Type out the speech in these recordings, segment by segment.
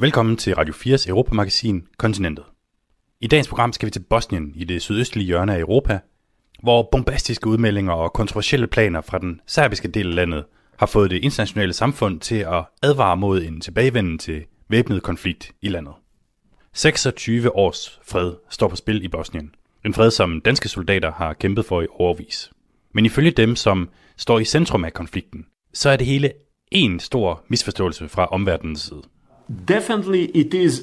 Velkommen til Radio 4's Europamagasin Kontinentet. I dagens program skal vi til Bosnien i det sydøstlige hjørne af Europa, hvor bombastiske udmeldinger og kontroversielle planer fra den serbiske del af landet har fået det internationale samfund til at advare mod en tilbagevenden til væbnet konflikt i landet. 26 års fred står på spil i Bosnien. En fred, som danske soldater har kæmpet for i årevis. Men ifølge dem, som står i centrum af konflikten, så er det hele en stor misforståelse fra omverdenens side. Definitely it is.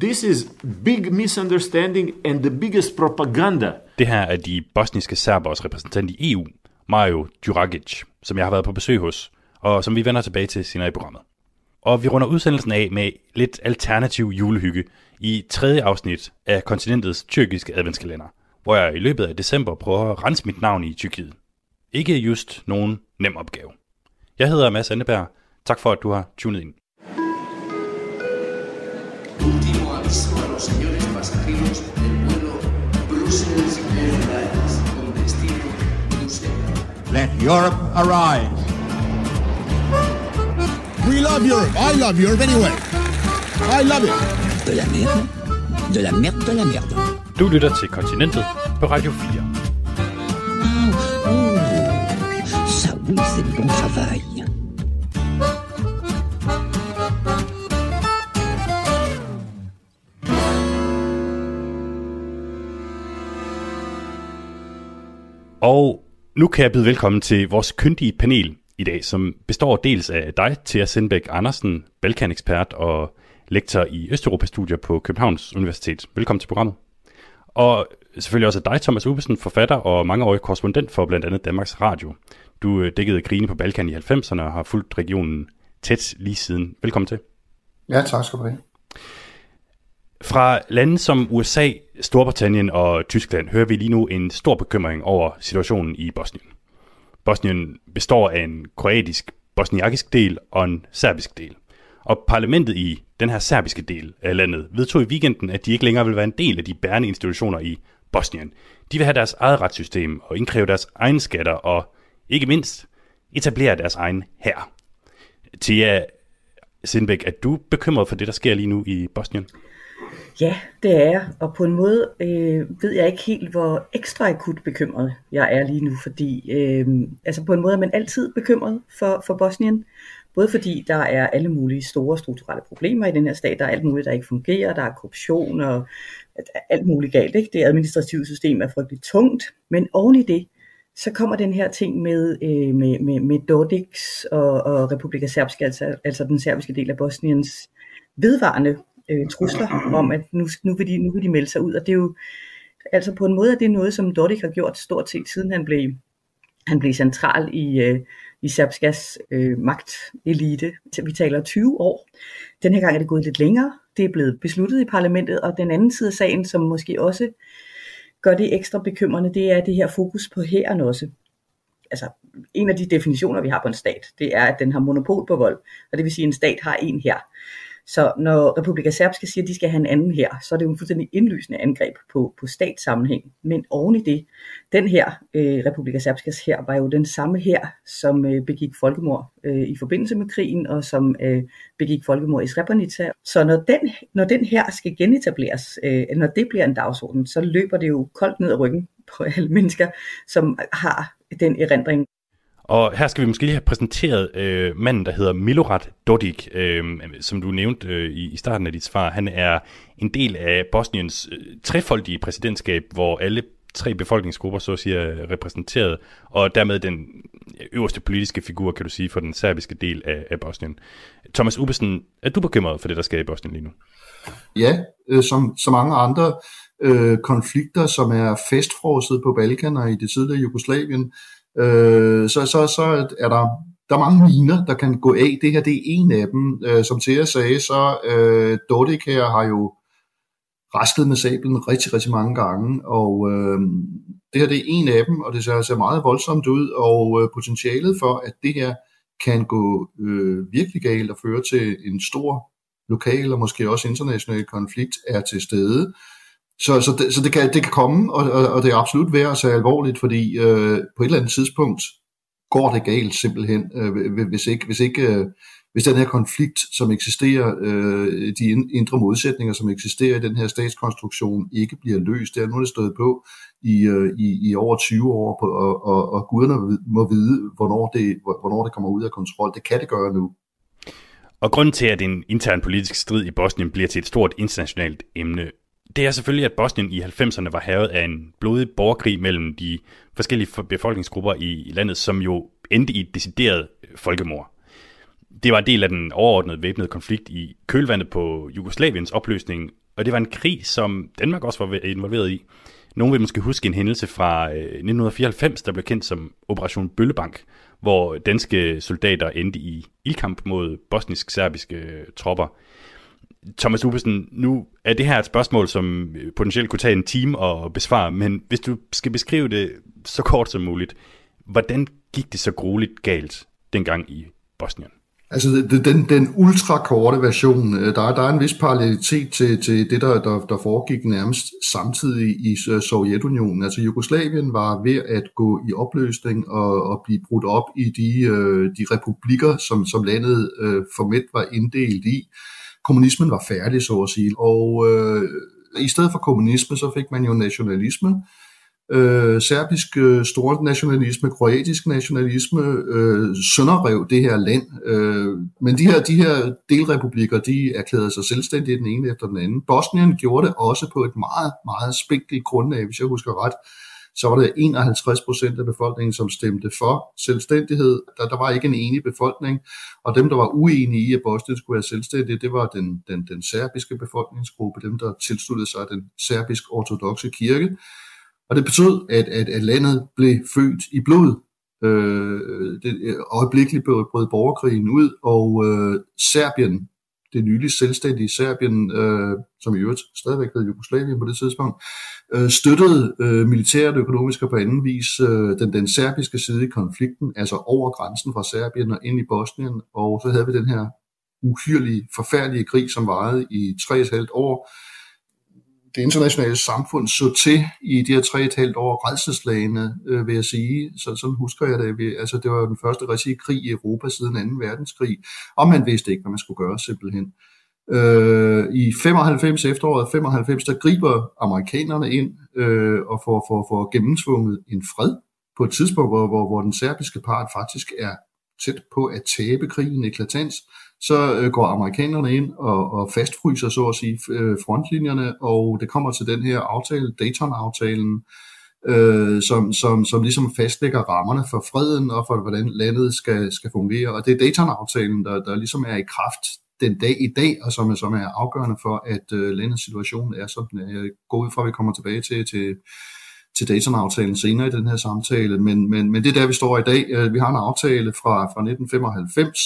This is big misunderstanding and the biggest propaganda. Det her er de bosniske serberes repræsentant i EU, Mario Đurađić, som jeg har været på besøg hos, og som vi vender tilbage til senere i programmet. Og vi runder udsendelsen af med lidt alternativ julehygge i tredje afsnit af kontinentets tyrkiske adventskalender, hvor jeg i løbet af december prøver at rense mit navn i Tyrkiet. Ikke just nogen nem opgave. Jeg hedder Mads Andeberg. Tak for, at du har tunet ind. Let Europe arise. We love Europe. I love Europe anyway. I love it. De la merde. De la merde, de la merde. Du lytter til Kontinentet på Radio 4. Ça oui, c'est du bon travail. Og nu kan jeg byde velkommen til vores kyndige panel i dag, som består dels af dig, Tea Sindbæk Andersen, Balkanekspert og lektor i Østeuropa-studier på Københavns Universitet. Velkommen til programmet. Og selvfølgelig også af dig, Thomas Ubbesen, forfatter og mangeårig korrespondent for blandt andet Danmarks Radio. Du dækkede krigene på Balkan i 90'erne og har fulgt regionen tæt lige siden. Velkommen til. Ja, tak skal du have. Fra lande som USA, Storbritannien og Tyskland hører vi lige nu en stor bekymring over situationen i Bosnien. Bosnien består af en kroatisk, bosniakisk del og en serbisk del. Og parlamentet i den her serbiske del af landet vedtog i weekenden, at de ikke længere vil være en del af de bærende institutioner i Bosnien. De vil have deres eget retssystem og indkræve deres egne skatter og ikke mindst etablere deres egen hær. Tea Sindbæk, er du bekymret for det, der sker lige nu i Bosnien? Ja, det er jeg, og på en måde ved jeg ikke helt, hvor ekstra akut bekymret jeg er lige nu, fordi på en måde er man altid bekymret for Bosnien, både fordi der er alle mulige store strukturelle problemer i den her stat, der er alt muligt, der ikke fungerer, der er korruption og alt muligt galt, ikke? Det administrative system er frygteligt tungt, men oven i det, så kommer den her ting med Dodiks og Republika Srpska, altså den serbiske del af Bosniens vedvarende trusler om, at nu vil de melde sig ud, og det er jo altså på en måde, at det er noget, som Dodik har gjort stort set siden han blev central i Srpskas magtelite. Vi taler 20 år. Den her gang er det gået lidt længere. Det er blevet besluttet i parlamentet, og den anden side af sagen, som måske også gør det ekstra bekymrende, det er det her fokus på hæren også. Altså, en af de definitioner, vi har på en stat, det er, at den har monopol på vold, og det vil sige, at en stat har en hær. Så når Republika Srpska siger, at de skal have en anden her, så er det jo en fuldstændig indlysende angreb på statssammenhæng. Men oven i det, den her Republika Srpskas her var jo den samme her, som begik folkemord i forbindelse med krigen, og som begik folkemord i Srebrenica. Så når den her skal genetableres, når det bliver en dagsorden, så løber det jo koldt ned ad ryggen på alle mennesker, som har den erindring. Og her skal vi måske lige have præsenteret manden, der hedder Milorad Dodik, som du nævnte i starten af dit svar. Han er en del af Bosniens trefoldige præsidentskab, hvor alle tre befolkningsgrupper så at sige er repræsenteret, og dermed den øverste politiske figur, kan du sige, for den serbiske del af Bosnien. Thomas Ubbesen, er du bekymret for det, der sker i Bosnien lige nu? Ja, som så mange andre konflikter, som er festfrosset på Balkan og i det tidligere Jugoslavien, så er der er mange miner, der kan gå af. Det her, det er en af dem. Som Tea sagde, så Dodik her har jo raslet med sablen rigtig, rigtig mange gange, og det her, det er en af dem, og det ser meget voldsomt ud, og potentialet for, at det her kan gå virkelig galt og føre til en stor lokal og måske også international konflikt, er til stede. Så det kan komme, og det er absolut værd at tage alvorligt, fordi på et eller andet tidspunkt går det galt simpelthen, hvis ikke hvis den her konflikt, som eksisterer, de indre modsætninger, som eksisterer i den her statskonstruktion, ikke bliver løst. Det er nu, det stået på i over 20 år, og guderne må vide, hvornår det kommer ud af kontrol. Det kan det gøre nu. Og grunden til, at en intern politisk strid i Bosnien bliver til et stort internationalt emne, det er selvfølgelig, at Bosnien i 90'erne var hærget af en blodig borgerkrig mellem de forskellige befolkningsgrupper i landet, som jo endte i et decideret folkemord. Det var en del af den overordnede væbnede konflikt i kølvandet på Jugoslaviens opløsning, og det var en krig, som Danmark også var involveret i. Nogle vil måske huske en hændelse fra 1994, der blev kendt som Operation Bøllebank, hvor danske soldater endte i ildkamp mod bosnisk-serbiske tropper. Thomas Ubbesen, nu er det her et spørgsmål, som potentielt kunne tage en time at besvare, men hvis du skal beskrive det så kort som muligt, hvordan gik det så grueligt galt dengang i Bosnien? Altså den ultrakorte version, der er en vis parallelitet til det, der foregik nærmest samtidig i Sovjetunionen. Altså Jugoslavien var ved at gå i opløsning og blive brudt op i de republikker, som landet formelt var inddelt i. Kommunismen var færdig, så at sige, og i stedet for kommunisme, så fik man jo nationalisme. Serbisk stor nationalisme, kroatisk nationalisme sønderrev det her land. Men de her delrepublikker, de erklærede sig selvstændige den ene efter den anden. Bosnien gjorde det også på et meget, meget spinkelt grundlag, hvis jeg husker ret. Så var det 51% af befolkningen, som stemte for selvstændighed. Der var ikke en enig befolkning, og dem, der var uenige i, at Bosnien skulle være selvstændige, det var den serbiske befolkningsgruppe, dem, der tilsluttede sig den serbisk-ortodokse kirke. Og det betød, at landet blev født i blod. Øjeblikkeligt brød borgerkrigen ud, og Serbien, det nylig selvstændige Serbien, som i øvrigt stadigvæk hed Jugoslavien på det tidspunkt, støttede militært, økonomisk og på anden vis den serbiske side i konflikten, altså over grænsen fra Serbien og ind i Bosnien. Og så havde vi den her uhyrlige, forfærdelige krig, som varede i 3,5 år. Det internationale samfund så til i de her 3,5 år rædselslagene, vil jeg sige. Sådan husker jeg det. Altså, det var den første rigtige krig i Europa siden 2. verdenskrig, og man vidste ikke, hvad man skulle gøre simpelthen. I 95, efteråret 95, der griber amerikanerne ind og får gennemtvunget en fred på et tidspunkt, hvor den serbiske part faktisk er tæt på at tabe krigen eklatans. Så går amerikanerne ind og fastfryser, så at sige, frontlinjerne, og det kommer til den her aftale, Dayton-aftalen, som ligesom fastlægger rammerne for freden og for, hvordan landet skal fungere. Og det er Dayton-aftalen, der ligesom er i kraft den dag i dag, og som er afgørende for, at landets situation er sådan. Jeg går ud fra, at vi kommer tilbage til Dayton-aftalen senere i den her samtale, men det er der, vi står i dag. Vi har en aftale fra 1995.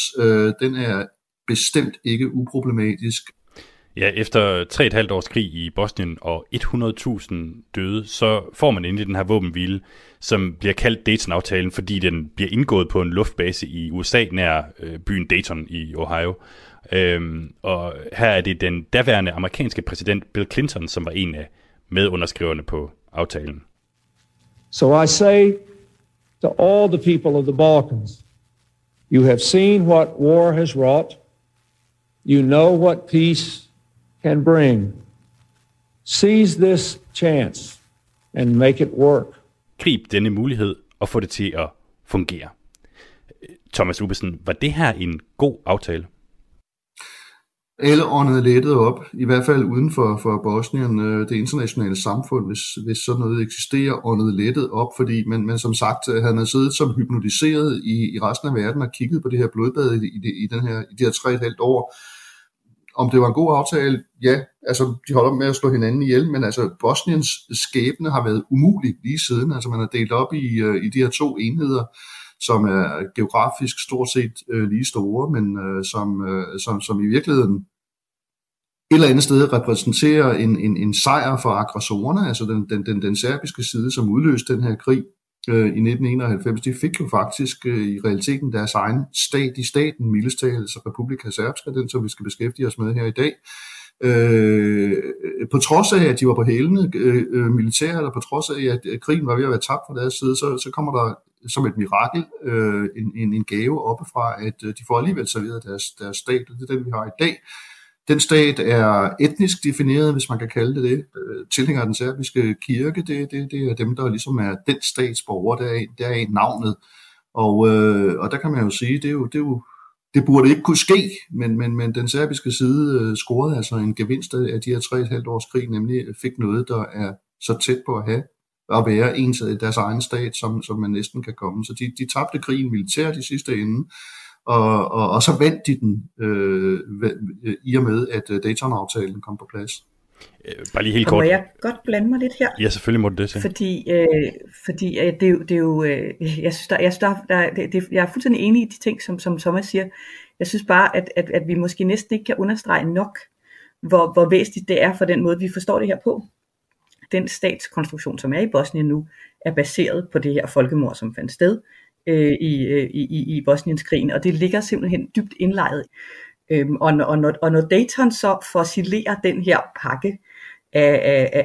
Den er bestemt ikke uproblematisk. Ja, efter 3,5 års krig i Bosnien og 100.000 døde, så får man endelig den her våbenhvile, som bliver kaldt Dayton-aftalen, fordi den bliver indgået på en luftbase i USA nær byen Dayton i Ohio. Og her er det den daværende amerikanske præsident Bill Clinton, som var en af medunderskriverne på aftalen. So I say to all the people of the Balkans, you have seen what war has wrought. You know what peace can bring. Seize this chance and make it work. Grib denne mulighed og få det til at fungere. Thomas Ubbesen, var det her en god aftale? Alle åndede lettet op, i hvert fald uden for Bosnien, det internationale samfund, hvis sådan noget eksisterer, åndede lettet op, fordi man som sagt havde man siddet som hypnotiseret i resten af verden og kigget på det her blodbad i de her 3,5 år. Om det var en god aftale, ja, altså de holder med at slå hinanden ihjel, men altså Bosniens skæbne har været umulig lige siden, altså man har delt op i de her to enheder, som er geografisk stort set lige store, men som i virkeligheden et eller andet sted repræsenterer en sejr for aggressorerne, altså den serbiske side, som udløste den her krig i 1991. De fik jo faktisk i realiteten deres egen stat i staten, mildest talt, altså Republika Srpska, den som vi skal beskæftige os med her i dag, På trods af, at de var på hælene militære, eller på trods af, at krigen var ved at være tabt fra deres side, så kommer der som et mirakel en gave oppefra, at de får alligevel serveret deres stat, og det er den, vi har i dag. Den stat er etnisk defineret, hvis man kan kalde det det. Tilhænger af den serbiske kirke, det er dem, der ligesom er den statsborger, der er navnet. Og der kan man jo sige, det burde ikke kunne ske, men den serbiske side scorede altså en gevinst af de her 3,5 års krig, nemlig fik noget, der er så tæt på at have og være ens af deres egen stat, som man næsten kan komme. Så de tabte krigen militært i sidste ende, og så vandt de den i og med, at Dayton-aftalen kom på plads. Bare lige helt kort. Må jeg godt blande mig lidt her? Ja, selvfølgelig må du det. Fordi det er jo... Jeg er fuldstændig enig i de ting, som Thomas siger. Jeg synes bare, at vi måske næsten ikke kan understrege nok, hvor væsentligt det er for den måde, vi forstår det her på. Den statskonstruktion, som er i Bosnien nu, er baseret på det her folkemord, som fandt sted i Bosniens krigen, og det ligger simpelthen dybt indlejret. Og når Dayton så fossilerer den her pakke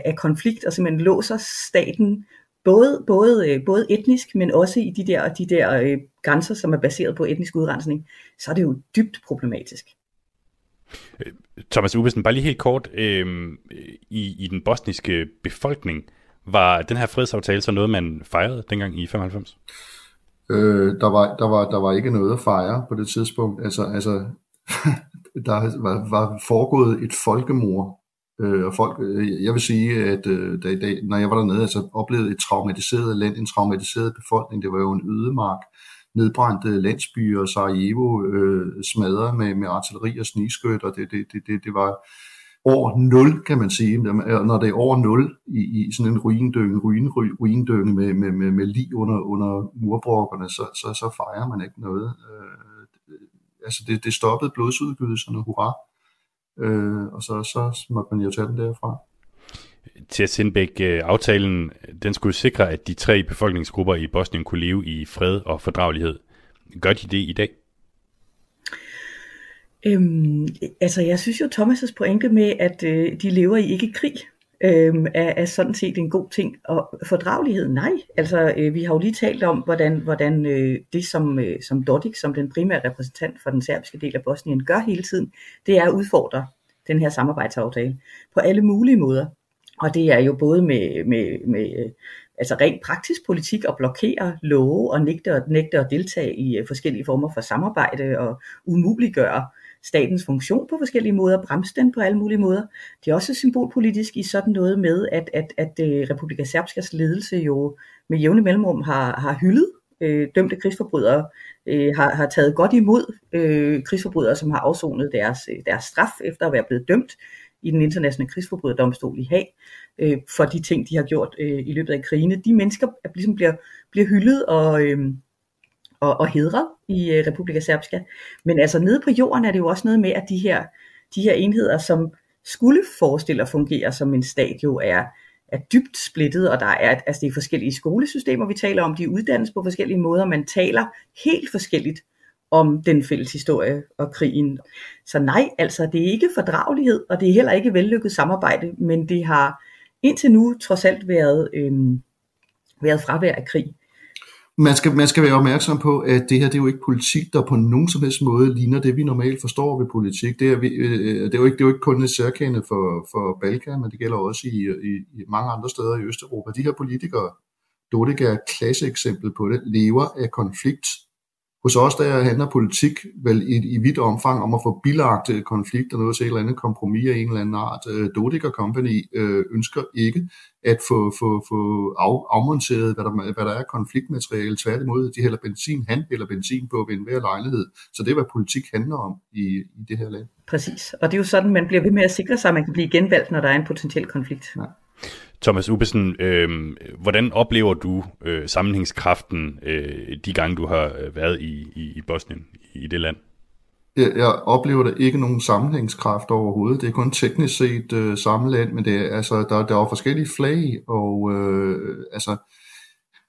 af konflikt, og simpelthen låser staten både etnisk, men også i de der grænser, som er baseret på etnisk udrensning, så er det jo dybt problematisk. Thomas Ubbesen, bare lige helt kort, i den bosniske befolkning, var den her fredsaftale så noget, man fejrede dengang i 95? Der var ikke noget at fejre på det tidspunkt. Altså der var foregået et folkemord. Jeg vil sige, at når jeg var dernede, altså oplevede et traumatiseret land, en traumatiseret befolkning. Det var jo en ødemark, nedbrændte landsbyer, Sarajevo smadret med artilleri og snigskytter. Det var over 0, kan man sige. Når det er over 0 i sådan en ruindynge med lig under murbrokkerne, så fejrer man ikke noget. Altså det stoppede blodsudgydelserne, hurra. Og så måtte man jo tage den derfra. Tea Sindbæk, aftalen, den skulle sikre, at de 3 befolkningsgrupper i Bosnien kunne leve i fred og fordragelighed. Gør de det i dag? Jeg synes jo, Thomas' pointe med, at de lever i ikke krig, er sådan set en god ting. Og fordragelighed, nej. Vi har jo lige talt om, hvordan det, som Dodik, som den primære repræsentant for den serbiske del af Bosnien, gør hele tiden, det er at udfordre den her samarbejdsaftale på alle mulige måder. Og det er jo både med rent praktisk politik at blokere love og nægte at deltage i forskellige former for samarbejde og umuliggøre statens funktion på forskellige måder, bremse den på alle mulige måder. Det er også symbolpolitisk i sådan noget med, at Republika Srpskas ledelse jo med jævne mellemrum har hyldet dømte krigsforbrydere, har taget godt imod krigsforbrydere, som har afsonet deres straf efter at være blevet dømt i den internationale krigsforbryderdomstol i Haag, for de ting, de har gjort i løbet af krigene. De mennesker ligesom bliver hyldet og hedret i Republika Srpska. Men altså nede på jorden er det jo også noget med, at de her enheder, som skulle forestille at fungere som en stat, jo er dybt splittet, og der er det er forskellige skolesystemer, vi taler om. De uddannes på forskellige måder. Man taler helt forskelligt om den fælles historie og krigen. Så nej, det er ikke fordragelighed, og det er heller ikke vellykket samarbejde, men det har indtil nu trods alt været fravær af krig. Man skal være opmærksom på, at det her, det er jo ikke politik, der på nogen som helst måde ligner det, vi normalt forstår ved politik. Det er jo ikke kun et særkende for Balkan, men det gælder også i mange andre steder i Østeuropa. De her politikere, Dodik er et klasseeksempel på det, lever af konflikt. Hos os, der handler politik vel i vidt omfang om at få bilagt konflikter, noget til et eller andet kompromis af en eller anden art. Dodik og Company ønsker ikke at få afmonteret, hvad der er konfliktmateriale. Tværtimod, de hælder benzin på ved enhver lejlighed. Så det er, hvad politik handler om i det her land. Præcis, og det er jo sådan, man bliver ved med at sikre sig, at man kan blive genvalgt, når der er en potentiel konflikt. Ja. Thomas Ubbesen, hvordan oplever du sammenhængskraften de gange, du har været i Bosnien, i det land? Jeg oplever der ikke nogen sammenhængskraft overhovedet. Det er kun teknisk set samme land, men det er, der er forskellige flag, og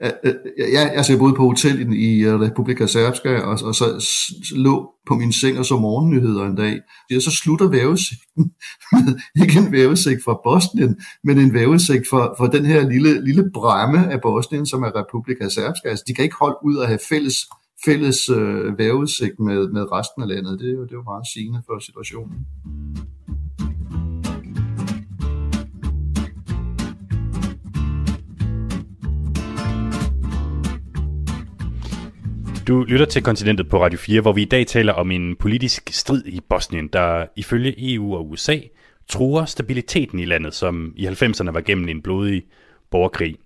Altså jeg boede på hotel i Republika Srpska, og så lå på min seng og så morgennyheder en dag. Så slutter vævesigten med, ikke en vævesigt fra Bosnien, men en vævesigt for den her lille bræmme af Bosnien, som er Republika Srpska. Altså de kan ikke holde ud at have fælles vævesigt med resten af landet. Det er jo meget sigende for situationen. Du lytter til Kontinentet på Radio 4, hvor vi i dag taler om en politisk strid i Bosnien, der ifølge EU og USA truer stabiliteten i landet, som i 90'erne var gennem en blodig borgerkrig.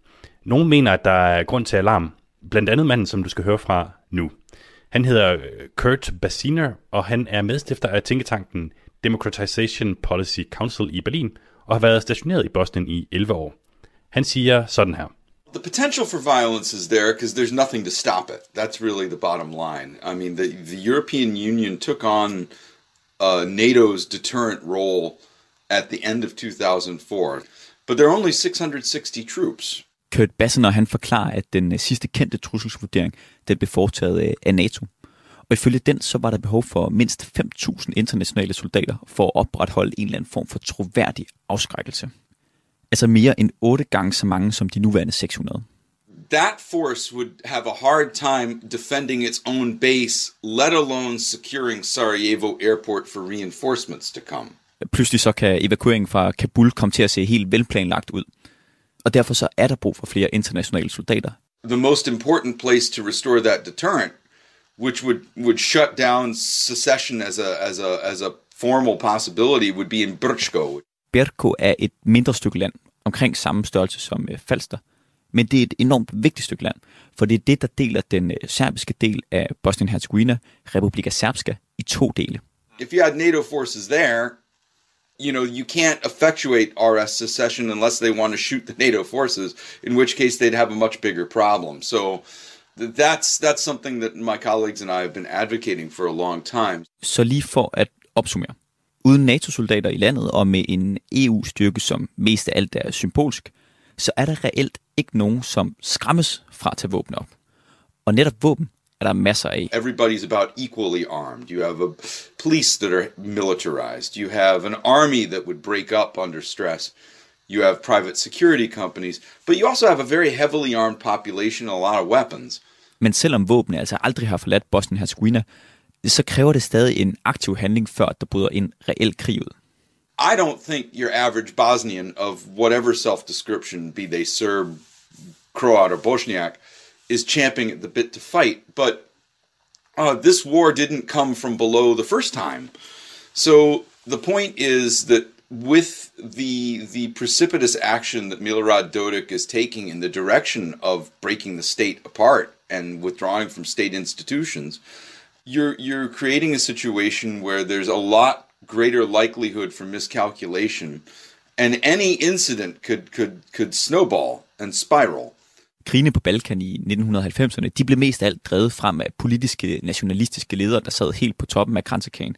Nogle mener, at der er grund til alarm, blandt andet manden, som du skal høre fra nu. Han hedder Kurt Bassuener, og han er medstifter af tænketanken Democratization Policy Council i Berlin, og har været stationeret i Bosnien i 11 år. Han siger sådan her. The potential for violence is there because there's nothing to stop it. That's really the bottom line. I mean, the European Union took on NATO's deterrent role at the end of 2004, but there are only 660 troops. Kurt Bassuener, han forklarer, at den sidste kendte trusselsvurdering, den blev foretaget af NATO. Og ifølge den, så var der behov for mindst 5.000 internationale soldater for at opretholde en eller anden form for troværdig afskrækkelse. Altså mere end 8 gange så mange som de nuværende 600. That force would have a hard time defending its own base, let alone securing Sarajevo airport for reinforcements to come. Pludselig så kan evakueringen fra Kabul komme til at se helt velplanlagt ud. Og derfor så er der brug for flere internationale soldater. The most important place to restore that deterrent, which would shut down secession as a formal possibility, would be in Brčko. Brčko er et mindre stykke land, omkring samme størrelse som Falster, men det er et enormt vigtigt stykke land, for det er det, der deler den serbiske del af Bosnien-Herzegovina, Republika Srpska, i to dele. If you had NATO forces there, you know, you can't effectuate RS secession unless they want to shoot the NATO forces, in which case they'd have a much bigger problem. So that's something that my colleagues and I have been advocating for a long time. Så lige for at opsummere. Uden NATO-soldater i landet og med en EU-styrke, som mest af alt er symbolsk, så er der reelt ikke nogen, som skræmmes fra at tage våben op. Og netop våben er der masser af. Everybody's about equally armed. You have a police that are militarized. You have an army that would break up under stress. You have private security companies. But you also have a very heavily armed population and a lot of weapons. Men selvom våbnene altså aldrig har forladt Bosnien-Herzegovina, så kræver det stadig en aktiv handling, før der bryder en reel krig ud. I don't think your average Bosnian of whatever self-description, be they Serb, Croat or Bosniak, is champing at the bit to fight. But this war didn't come from below the first time. So the point is that with the precipitous action that Milorad Dodik is taking in the direction of breaking the state apart and withdrawing from state institutions, You're creating a situation where there's a lot greater likelihood for miscalculation, and any incident could snowball and spiral. Krigene på Balkan i 1990'erne, de blev mest af alt drevet frem af politiske nationalistiske ledere, der sad helt på toppen af kransekagen.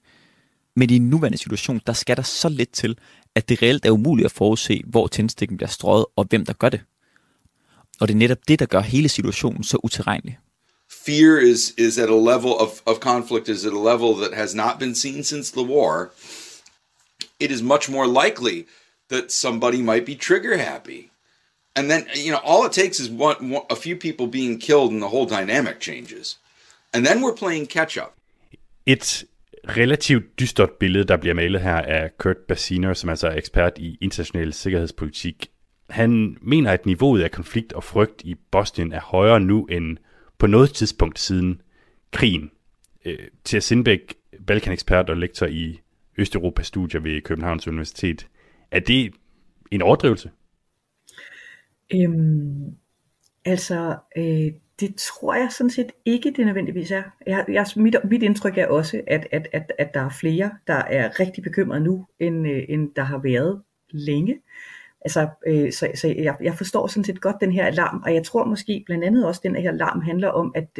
Men i den nuværende situation, der skal der så lidt til, at det reelt er umuligt at forudse, hvor tændstikken bliver strøget og hvem der gør det. Og det er netop det, der gør hele situationen så utilregnelig. Fear is at a level of conflict is at a level that has not been seen since the war. It is much more likely that somebody might be trigger happy. And then, you know, all it takes is a few people being killed and the whole dynamic changes. And then we're playing catch up. Et relativt dystert billede, der bliver malet her af Kurt Bassuener, som altså er ekspert i international sikkerhedspolitik. Han mener, at niveauet af konflikt og frygt i Bosnien er højere nu end på noget tidspunkt siden krigen. Tea Sindbæk, balkanekspert og lektor i Østeuropa-studier ved Københavns Universitet. Er det en overdrivelse? Det tror jeg sådan set ikke, det nødvendigvis er. Mit indtryk er også, at der er flere, der er rigtig bekymrede nu, end der har været længe. Så jeg forstår sådan set godt den her alarm, og jeg tror måske blandt andet også, den her alarm handler om, at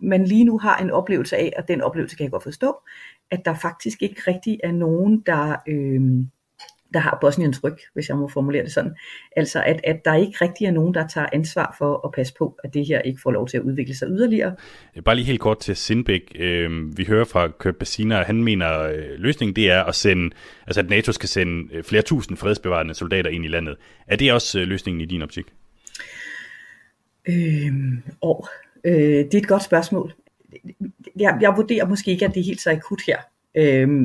man lige nu har en oplevelse af, og den oplevelse kan jeg godt forstå, at der faktisk ikke rigtig er nogen, der der har Bosniens ryg, hvis jeg må formulere det sådan. Altså, at der ikke rigtig er nogen, der tager ansvar for at passe på, at det her ikke får lov til at udvikle sig yderligere. Bare lige helt kort til Sindbæk. Vi hører fra Kurt Bassuener, han mener, løsningen det er at sende, altså at NATO skal sende flere tusind fredsbevarende soldater ind i landet. Er det også løsningen i din optik? Det er et godt spørgsmål. Jeg vurderer måske ikke, at det er helt så akut her.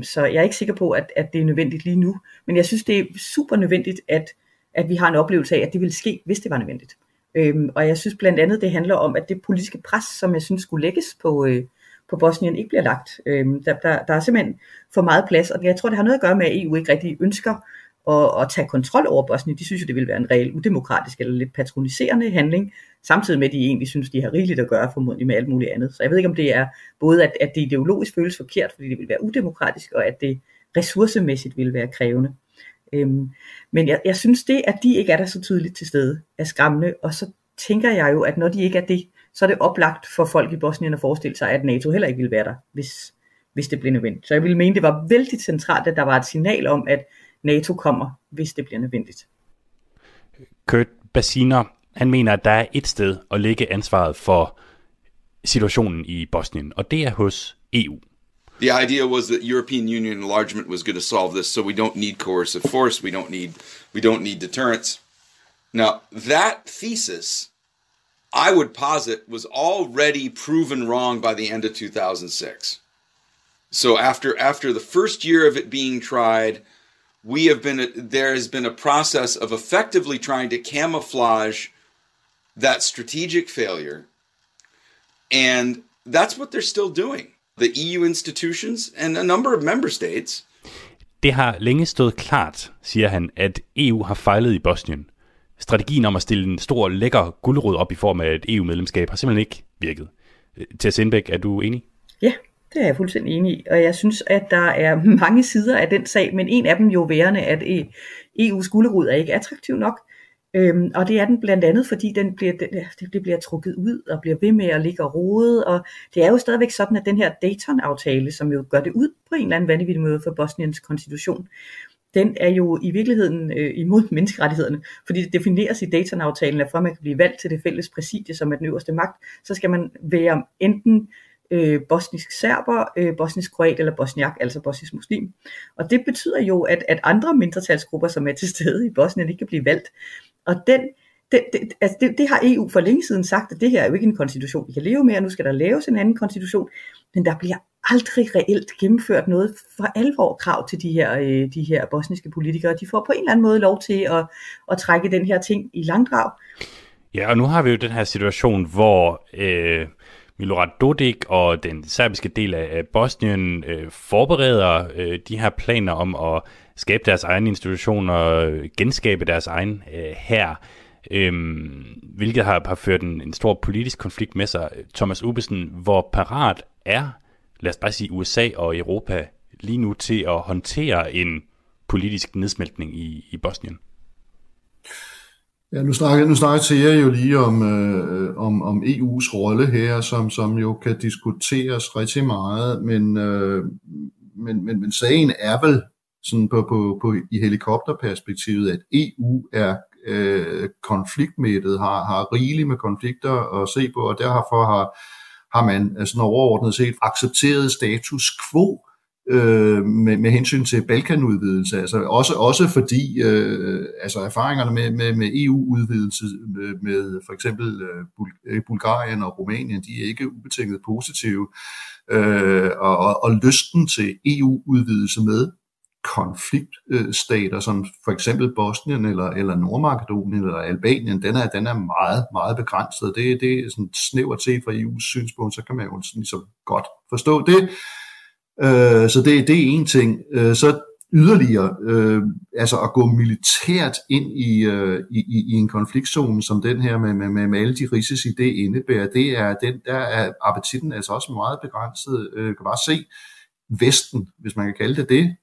Så jeg er ikke sikker på, at det er nødvendigt lige nu. Men jeg synes, det er super nødvendigt, at vi har en oplevelse af, at det ville ske, hvis det var nødvendigt. Og jeg synes blandt andet, det handler om, at det politiske pres, som jeg synes skulle lægges på Bosnien, ikke bliver lagt. Der er simpelthen for meget plads, og jeg tror, det har noget at gøre med, at EU ikke rigtig ønsker at tage kontrol over Bosnien. De synes jo, det ville være en reel udemokratisk eller lidt patroniserende handling, samtidig med, at de egentlig synes, de har rigeligt at gøre formodentlig med alt muligt andet. Så jeg ved ikke, om det er både, at det ideologisk føles forkert, fordi det vil være udemokratisk, og at det ressourcemæssigt vil være krævende. Men jeg synes det, at de ikke er der så tydeligt til stede, er skræmmende, og så tænker jeg jo, at når de ikke er det, så er det oplagt for folk i Bosnien at forestille sig, at NATO heller ikke ville være der, hvis det blev nødvendigt. Så jeg ville mene, det var vældig centralt, at der var et signal om, at NATO kommer, hvis det bliver nødvendigt. Kurt Bassuener, han mener, at der er et sted at lægge ansvaret for situationen i Bosnien, og det er hos EU. The idea was that European Union enlargement was going to solve this, so we don't need coercive force, we don't need deterrence. Now, that thesis, I would posit, was already proven wrong by the end of 2006. So after the first year of it being tried, there has been a process of effectively trying to camouflage that strategic failure, and that's what they're still doing. The EU institutions and a number of member states. Det har længe stået klart, siger han, at EU har fejlet i Bosnien. Strategien om at stille en stor lækker gulerod op i form af et EU-medlemskab har simpelthen ikke virket. Tea Sindbæk, er du enig? Ja. Det er jeg fuldstændig enig i, og jeg synes, at der er mange sider af den sag, men en af dem jo værende, at EU's gulerod er ikke attraktiv nok, og det er den blandt andet, fordi det bliver trukket ud og bliver ved med at ligge og rode, og det er jo stadigvæk sådan, at den her Dayton-aftale, som jo gør det ud på en eller anden vanvittig måde for Bosniens konstitution, den er jo i virkeligheden imod menneskerettighederne, fordi det defineres i Dayton-aftalen, at for at man kan blive valgt til det fælles præsidie, som er den øverste magt, så skal man være enten bosnisk serber, bosnisk kroat eller bosniak, altså bosnisk muslim. Og det betyder jo, at andre mindretalsgrupper, som er til stede i Bosnien, ikke kan blive valgt. Og det har EU for længe siden sagt, at det her er jo ikke en konstitution, vi kan leve med, og nu skal der laves en anden konstitution. Men der bliver aldrig reelt gennemført noget for alvor krav til de her bosniske politikere. De får på en eller anden måde lov til at trække den her ting i langdrag. Ja, og nu har vi jo den her situation, hvor Milorad Dodik og den serbiske del af Bosnien forbereder de her planer om at skabe deres egne institutioner, genskabe deres egen hær, hvilket har ført en stor politisk konflikt med sig. Thomas Ubbesen, hvor parat er, lad os bare sige USA og Europa lige nu til at håndtere en politisk nedsmeltning i Bosnien? Ja, nu snakker jeg jo lige om EU's rolle her, som jo kan diskuteres rigtig meget, men sagen er vel sådan på i helikopterperspektivet, at EU er konfliktmættet, har rigeligt med konflikter at se på, og derfor har man sådan overordnet set accepteret status quo med hensyn til Balkanudvidelse, altså også fordi altså erfaringerne med EU-udvidelse med for eksempel Bulgarien og Rumænien, de er ikke ubetinget positive, og lysten til EU-udvidelse med konfliktstater som for eksempel Bosnien eller Nordmakedonien eller Albanien, den er meget, meget begrænset. Det er sådan snævert set fra EU's synspunkt, så kan man jo ligesom godt forstå det. Så det er en ting. Så yderligere, altså at gå militært ind i en konfliktzone som den her med alle de risici, det indebærer, det er den der er appetitten altså også meget begrænset. Kan bare se Vesten, hvis man kan kalde det,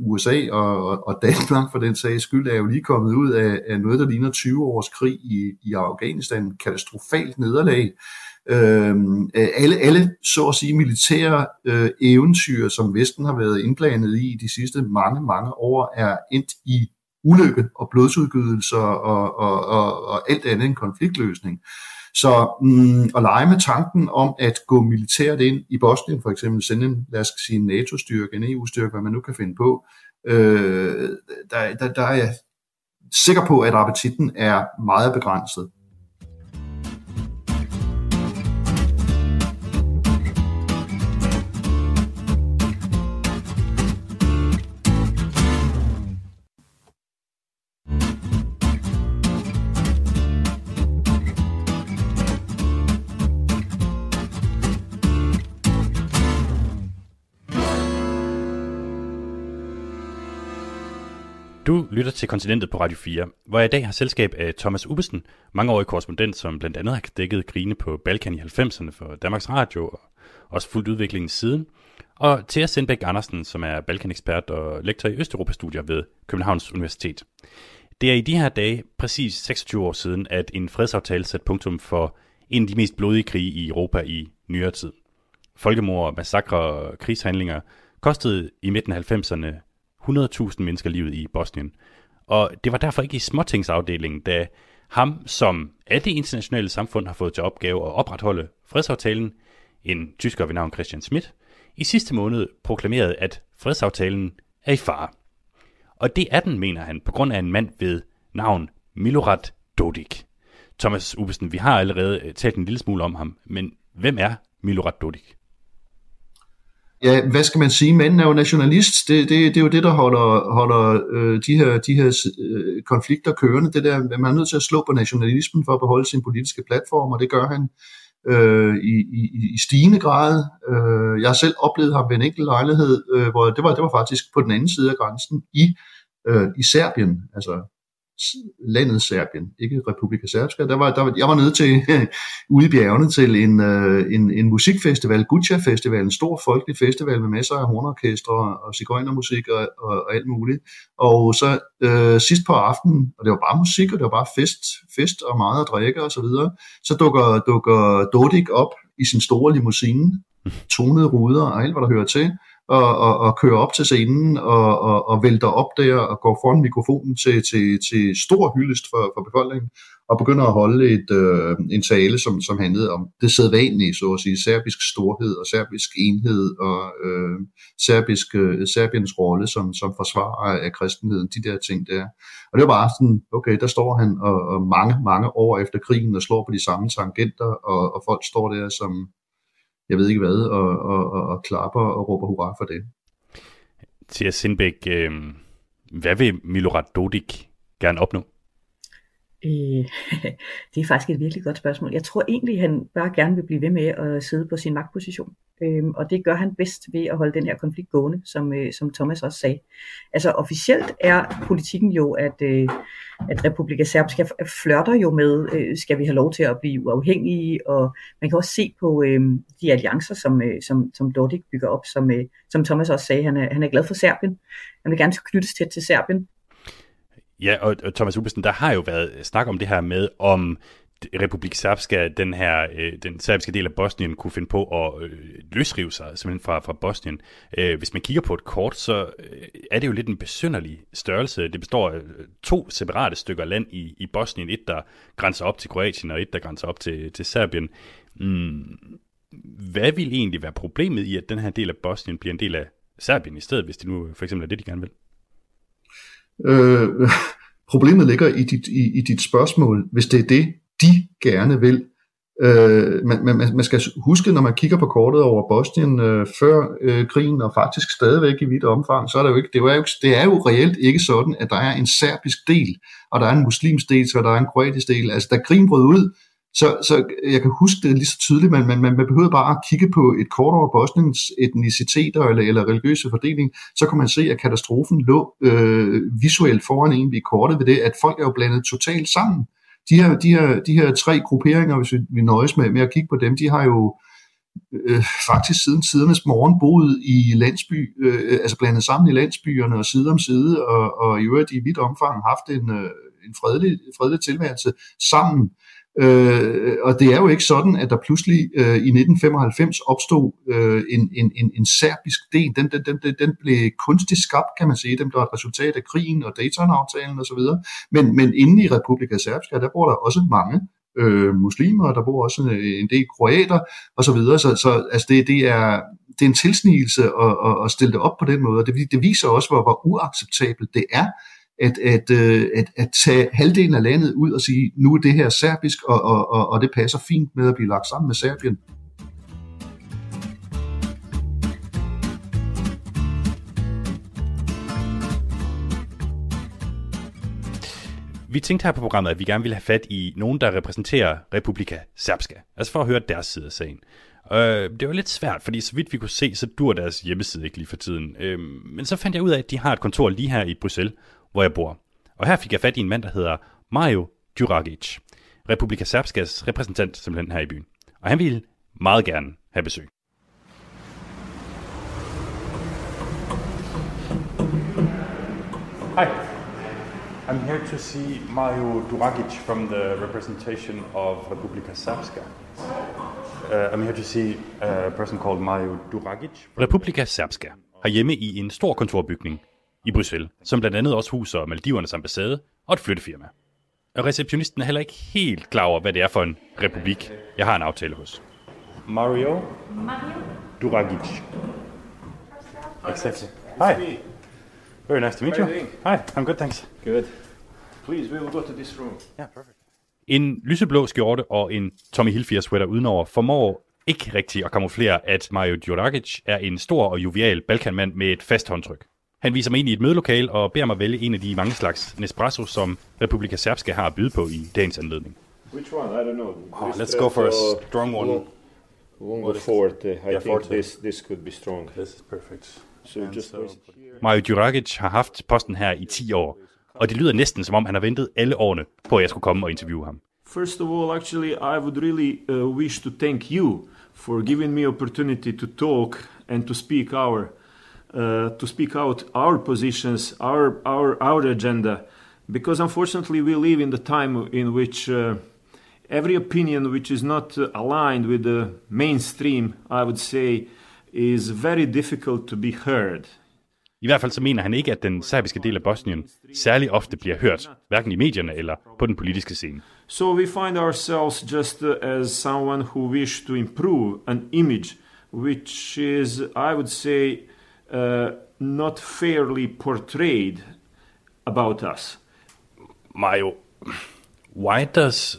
USA og Danmark for den sags skyld, er jo lige kommet ud af noget, der ligner 20 års krig i Afghanistan, katastrofalt nederlag. alle så at sige militære eventyr, som Vesten har været indblandet i de sidste mange år, er endt i ulykke og blodsudgydelser og alt andet end konfliktløsning. Så at lege med tanken om at gå militært ind i Bosnien, for eksempel sende en, lad os sige, en NATO-styrke, en EU-styrke, hvad man nu kan finde på, der er jeg sikker på, at appetitten er meget begrænset. Du lytter til Kontinentet på Radio 4, hvor jeg i dag har selskab af Thomas Ubbesen, mangeårig korrespondent, som blandt andet har dækket krigene på Balkan i 90'erne for Danmarks Radio og også fulgt udviklingen siden, og Tea Sindbæk Andersen, som er Balkanekspert og lektor i Østeuropa-studier ved Københavns Universitet. Det er i de her dage præcis 26 år siden, at en fredsaftale satte punktum for en af de mest blodige krige i Europa i nyere tid. Folkemord, massakre og krigshandlinger kostede i midten af 90'erne 100.000 mennesker livet i Bosnien. Og det var derfor ikke i småtingsafdelingen, da ham, som af det internationale samfund har fået til opgave at opretholde fredsaftalen, en tysker ved navn Christian Schmidt, i sidste måned proklamerede, at fredsaftalen er i fare. Og det er den, mener han, på grund af en mand ved navn Milorad Dodik. Thomas Ubbesen, vi har allerede talt en lille smule om ham, men hvem er Milorad Dodik? Ja, hvad skal man sige? Manden er jo nationalist. Det er jo det, der holder de her konflikter kørende. Det der, man er nødt til at slå på nationalismen for at beholde sin politiske platform, og det gør han i stigende grad. Jeg har selv oplevet ham ved en enkelt lejlighed, hvor det var faktisk på den anden side af grænsen i Serbien, altså landet Serbien, ikke Republika Srpska. Jeg var nødt til ude i bjergene til en musikfestival, Guča festival, en stor folkelig festival med masser af hornorkestre og sigøjnermusik og alt muligt. Og så sidst på aftenen, og det var bare musik, og det var bare fest og meget at drikke og så videre, så dukker Dodik op i sin store limousine, tonede ruder og alt, hvad der hører til, og kører op til scenen og vælter op der og går foran mikrofonen til stor hyldest for befolkningen og begynder at holde en tale, som handlede om det sædvanlige, så at sige, serbisk storhed og serbisk enhed og Serbiens rolle som forsvarer af kristenheden, de der ting der. Og det var bare sådan, okay, der står han og mange år efter krigen og slår på de samme tangenter, og folk står der som jeg ved ikke hvad, og klapper og råber hurra for det. Tea Sindbæk, hvad vil Milorad Dodik gerne opnå? Det er faktisk et virkelig godt spørgsmål. Jeg tror egentlig, han bare gerne vil blive ved med at sidde på sin magtposition. Og det gør han bedst ved at holde den her konflikt gående, som Thomas også sagde. Altså officielt er politikken jo, at Republika Srpska flirter jo med, skal vi have lov til at blive uafhængige, og man kan også se på de alliancer, som Dodik bygger op, som Thomas også sagde, han er glad for Serbien. Han vil gerne knyttes tæt til Serbien. Ja, og Thomas Ubbesen, der har jo været snak om det her med, om Republika Srpska, den serbiske del af Bosnien, kunne finde på at løsrive sig simpelthen fra Bosnien. Hvis man kigger på et kort, så er det jo lidt en besynderlig størrelse. Det består af to separate stykker land i Bosnien. Et, der grænser op til Kroatien, og et, der grænser op til Serbien. Hvad vil egentlig være problemet i, at den her del af Bosnien bliver en del af Serbien i stedet, hvis det nu for eksempel er det, de gerne vil? Problemet ligger i dit spørgsmål, hvis det er det, de gerne vil. Man skal huske, når man kigger på kortet over Bosnien før krigen, og faktisk stadigvæk i vidt omfang, så er det jo ikke, det er jo reelt ikke sådan, at der er en serbisk del, og der er en muslimsk del, og der er en kroatisk del. Altså, da krigen brød ud, så jeg kan huske det lige så tydeligt, men man behøver bare at kigge på et kort over Bosniens etniciteter eller religiøse fordeling, så kan man se, at katastrofen lå visuelt foran egentlig i kortet ved det, at folk er jo blandet totalt sammen. De her tre grupperinger, hvis vi nøjes med at kigge på dem, de har jo faktisk siden tidernes morgen boet i landsby, altså blandet sammen i landsbyerne og side om side, og i øvrigt i vidt omfang haft en fredelig tilværelse sammen. Og det er jo ikke sådan, at der pludselig i 1995 opstod en serbisk del. Den blev kunstigt skabt, kan man sige. Den blev et resultat af krigen og Dayton-aftalen osv. Men inde i Republika Srpska, der bor der også mange muslimer, der bor også en del kroater osv. Så altså det er en tilsnigelse at stille det op på den måde. Og det viser også, hvor uacceptabelt det er, at tage halvdelen af landet ud og sige, nu er det her serbisk, og det passer fint med at blive lagt sammen med Serbien. Vi tænkte her på programmet, at vi gerne ville have fat i nogen, der repræsenterer Republika Srpska, altså for at høre deres side af sagen. Det var lidt svært, fordi så vidt vi kunne se, så dur deres hjemmeside ikke lige for tiden. Men så fandt jeg ud af, at de har et kontor lige her i Bruxelles, hvor jeg bor. Og her fik jeg fat i en mand, der hedder Mario Đurađić, Republika Srpskas repræsentant simpelthen her i byen. Og han ville meget gerne have besøg. Hej. I'm here to see Mario Đurađić from the representation of Republika Srpska. I'm here to see a person called Mario Đurađić. Republika Srpska har hjemme i en stor kontorbygning i Bruxelles, som blandt andet også huser Maldivernes ambassade og et flyttefirma. Og receptionisten er heller ikke helt klar over, hvad det er for en republik, jeg har en aftale hos. Mario Đurađić. Exactly. Hi. Very nice to meet you. Hi, I'm good, thanks. Good. Please, we will go to this room. Yeah, perfect. En lyseblå skjorte og en Tommy Hilfiger-sweater udenover formår ikke rigtigt at kamuflere, at Mario Đurađić er en stor og jovial balkanmand med et fast håndtryk. Han viser mig ind i et mødelokale og beder mig vælge en af de mange slags Nespresso, som Republika Srpska har at byde på i dagens anledning. Which one? I don't know. Let's go for a strong one. One forte. I think this could be strong. This is perfect. Mario Đurađić har haft posten her i 10 år, og det lyder næsten som om han har ventet alle årene på at jeg skulle komme og interviewe ham. First of all, actually, I would really wish to thank you for giving me opportunity to talk and to speak out our positions, our agenda, because unfortunately we live in the time in which every opinion which is not aligned with the mainstream, I would say, is very difficult to be heard. I hvert fald så mener han ikke, at den serbiske del af Bosnien særlig ofte bliver hørt, hverken i medierne eller på den politiske scene. So we find ourselves just as someone who wish to improve an image, which is, I would say, not fairly portrayed about us. Mario, why does...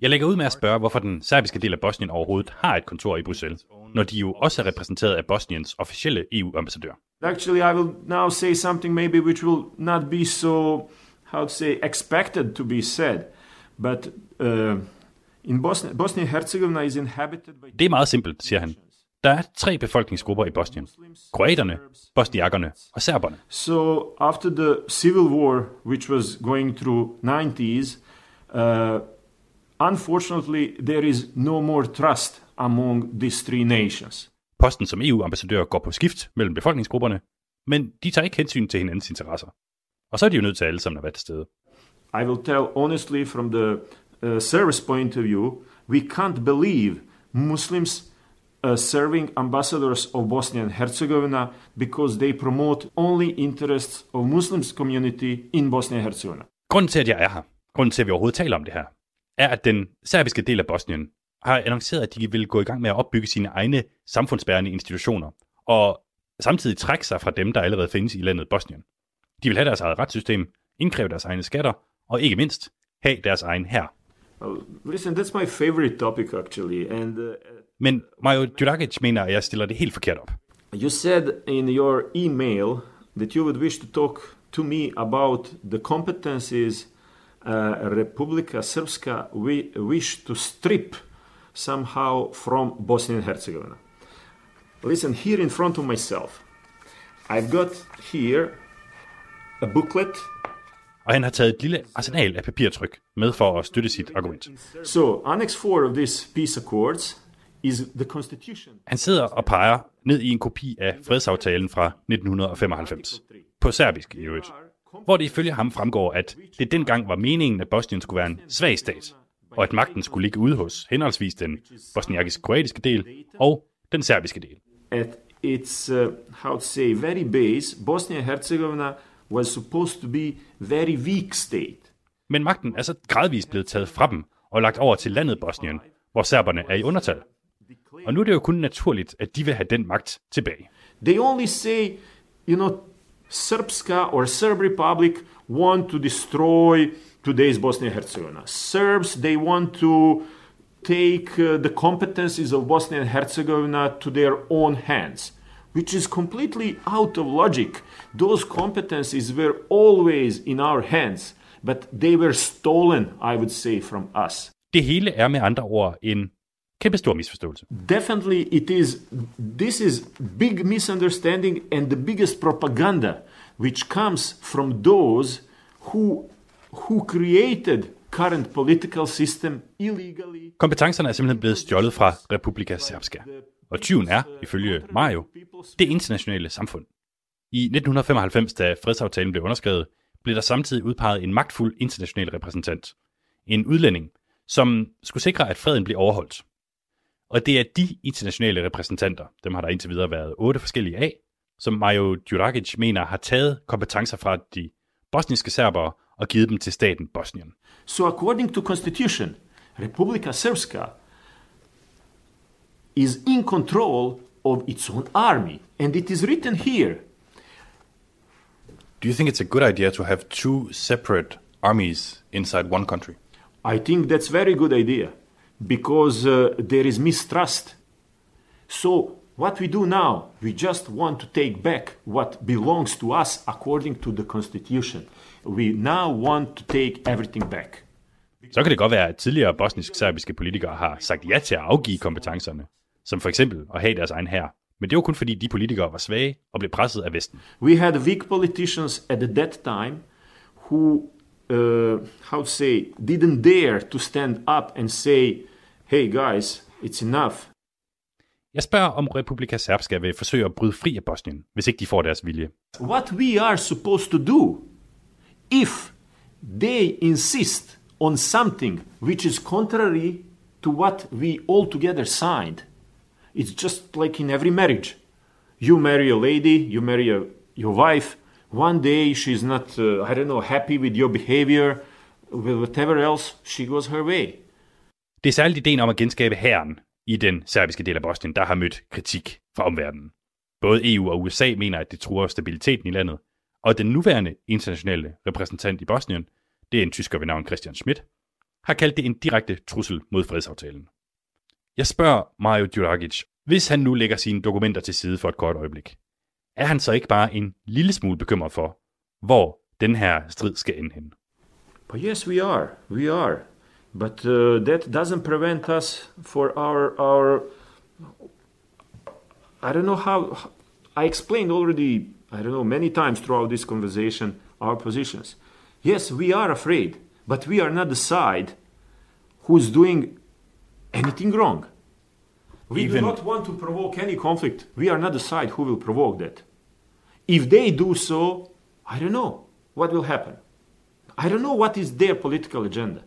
Jeg lægger ud med at spørge, hvorfor den serbiske del af Bosnien overhovedet har et kontor i Bruxelles, når de jo også er repræsenteret af Bosniens officielle EU-ambassadør. Actually, I will now say something maybe which will not be so, how to say, expected to be said, but in Bosnia and Herzegovina is inhabited by... Det er meget simpelt, siger han. Der er 3 befolkningsgrupper i Bosnien. Kroaterne, bosniakkerne og serberne. So after the civil war, which was going through 90s, unfortunately, there is no more trust among these 3 nations. Posten som EU-ambassadør går på skift mellem befolkningsgrupperne, men de tager ikke hensyn til hinandens interesser. Og så er de jo nødt til alle sammen at være til stede. I will tell honestly from the service point of view, we can't believe Muslims serving ambassadors of Bosnia and Herzegovina because they promote only interests of Muslims community in Bosnia and Herzegovina. Grunden til, at jeg er her, grunden til, at vi overhovedet taler om det her, er, at den serbiske del af Bosnien har annonceret, at de vil gå i gang med at opbygge sine egne samfundsbærende institutioner, og samtidig trække sig fra dem, der allerede findes i landet Bosnien. De vil have deres eget retssystem, indkræve deres egne skatter, og ikke mindst have deres egen hær. Listen, that's my favorite topic actually. Men Mario Đurađić mener, at jeg stiller det helt forkert op. You said in your email that you would wish to talk to me about the competencies Republika Srpska we wish to strip somehow from Bosnia and Herzegovina. Listen, here in front of myself, I've got here a booklet. Og han har taget et lille arsenal af papirtryk med for at støtte sit argument. So, Annex 4 of this peace accords is the Constitution. Han sidder og peger ned i en kopi af fredsaftalen fra 1995. På serbisk i øvrigt. Hvor det ifølge ham fremgår, at det dengang var meningen, at Bosnien skulle være en svag stat, og at magten skulle ligge ude hos henholdsvis den bosniakisk-kroatiske del og den serbiske del. At its very base, Bosnia-Herzegovina was supposed to be very weak state. Men magten er så gradvist blevet taget fra dem og lagt over til landet Bosnien, hvor serberne er i undertal. Og nu er det jo kun naturligt, at de vil have den magt tilbage. They only say, Srpska or Serb Republic want to destroy today's Bosnia-Herzegovina. Serbs, they want to take the competencies of Bosnia and Herzegovina to their own hands, which is completely out of logic. Those competencies were always in our hands, but they were stolen, I would say, from us. Det hele er med andre ord en kæmpe stor misforståelse. Definitely this is big misunderstanding and the biggest propaganda which comes from those who created current political system illegally. Kompetencerne er simpelthen blevet stjålet fra Republika Srpska. Og tyven er, ifølge Mario, det internationale samfund. I 1995, da fredsaftalen blev underskrevet, blev der samtidig udpeget en magtfuld international repræsentant. En udlænding, som skulle sikre, at freden blev overholdt. Og det er de internationale repræsentanter, dem har der indtil videre været 8 forskellige af, som Mario Đurađić mener har taget kompetencer fra de bosniske serbere og givet dem til staten Bosnien. So according to constitution, Republika Srpska is in control of its own army, and it is written here. Do you think it's a good idea to have 2 separate armies inside one country? I think that's very good idea. Because there is mistrust. So what we do now, we just want to take back what belongs to us according to the Constitution. We now want to take everything back. Så kan det godt være, at tidligere bosnisk-serbiske politikere har sagt ja til at afgive kompetencerne, som for eksempel at have deres egen hær. Men det var kun fordi de politikere var svage og blev presset af Vesten. We had weak politicians at that time who didn't dare to stand up and say, hey guys, it's enough. Jeg spørger, om Republika Srpska vil forsøge at bryde fri af Bosnien, hvis ikke de får deres vilje. What we are supposed to do if they insist on something which is contrary to what we all together signed. It's just like in every marriage. You marry a lady, you marry your wife. One day she's not, happy with your behavior, with whatever else, she goes her way. Det er særligt ideen om at genskabe hæren i den serbiske del af Bosnien, der har mødt kritik fra omverdenen. Både EU og USA mener, at det truer stabiliteten i landet, og den nuværende internationale repræsentant i Bosnien, det er en tysker ved navn Christian Schmidt, har kaldt det en direkte trussel mod fredsaftalen. Jeg spørger Mario Đurađić, hvis han nu lægger sine dokumenter til side for et kort øjeblik, er han så ikke bare en lille smule bekymret for, hvor den her strid skal ende hen? Yes, we are. But that doesn't prevent us for our I explained already, many times throughout this conversation, our positions. Yes, we are afraid, but we are not the side who's doing anything wrong. We do not want to provoke any conflict. We are not the side who will provoke that. If they do so, I don't know what will happen. I don't know what is their political agenda,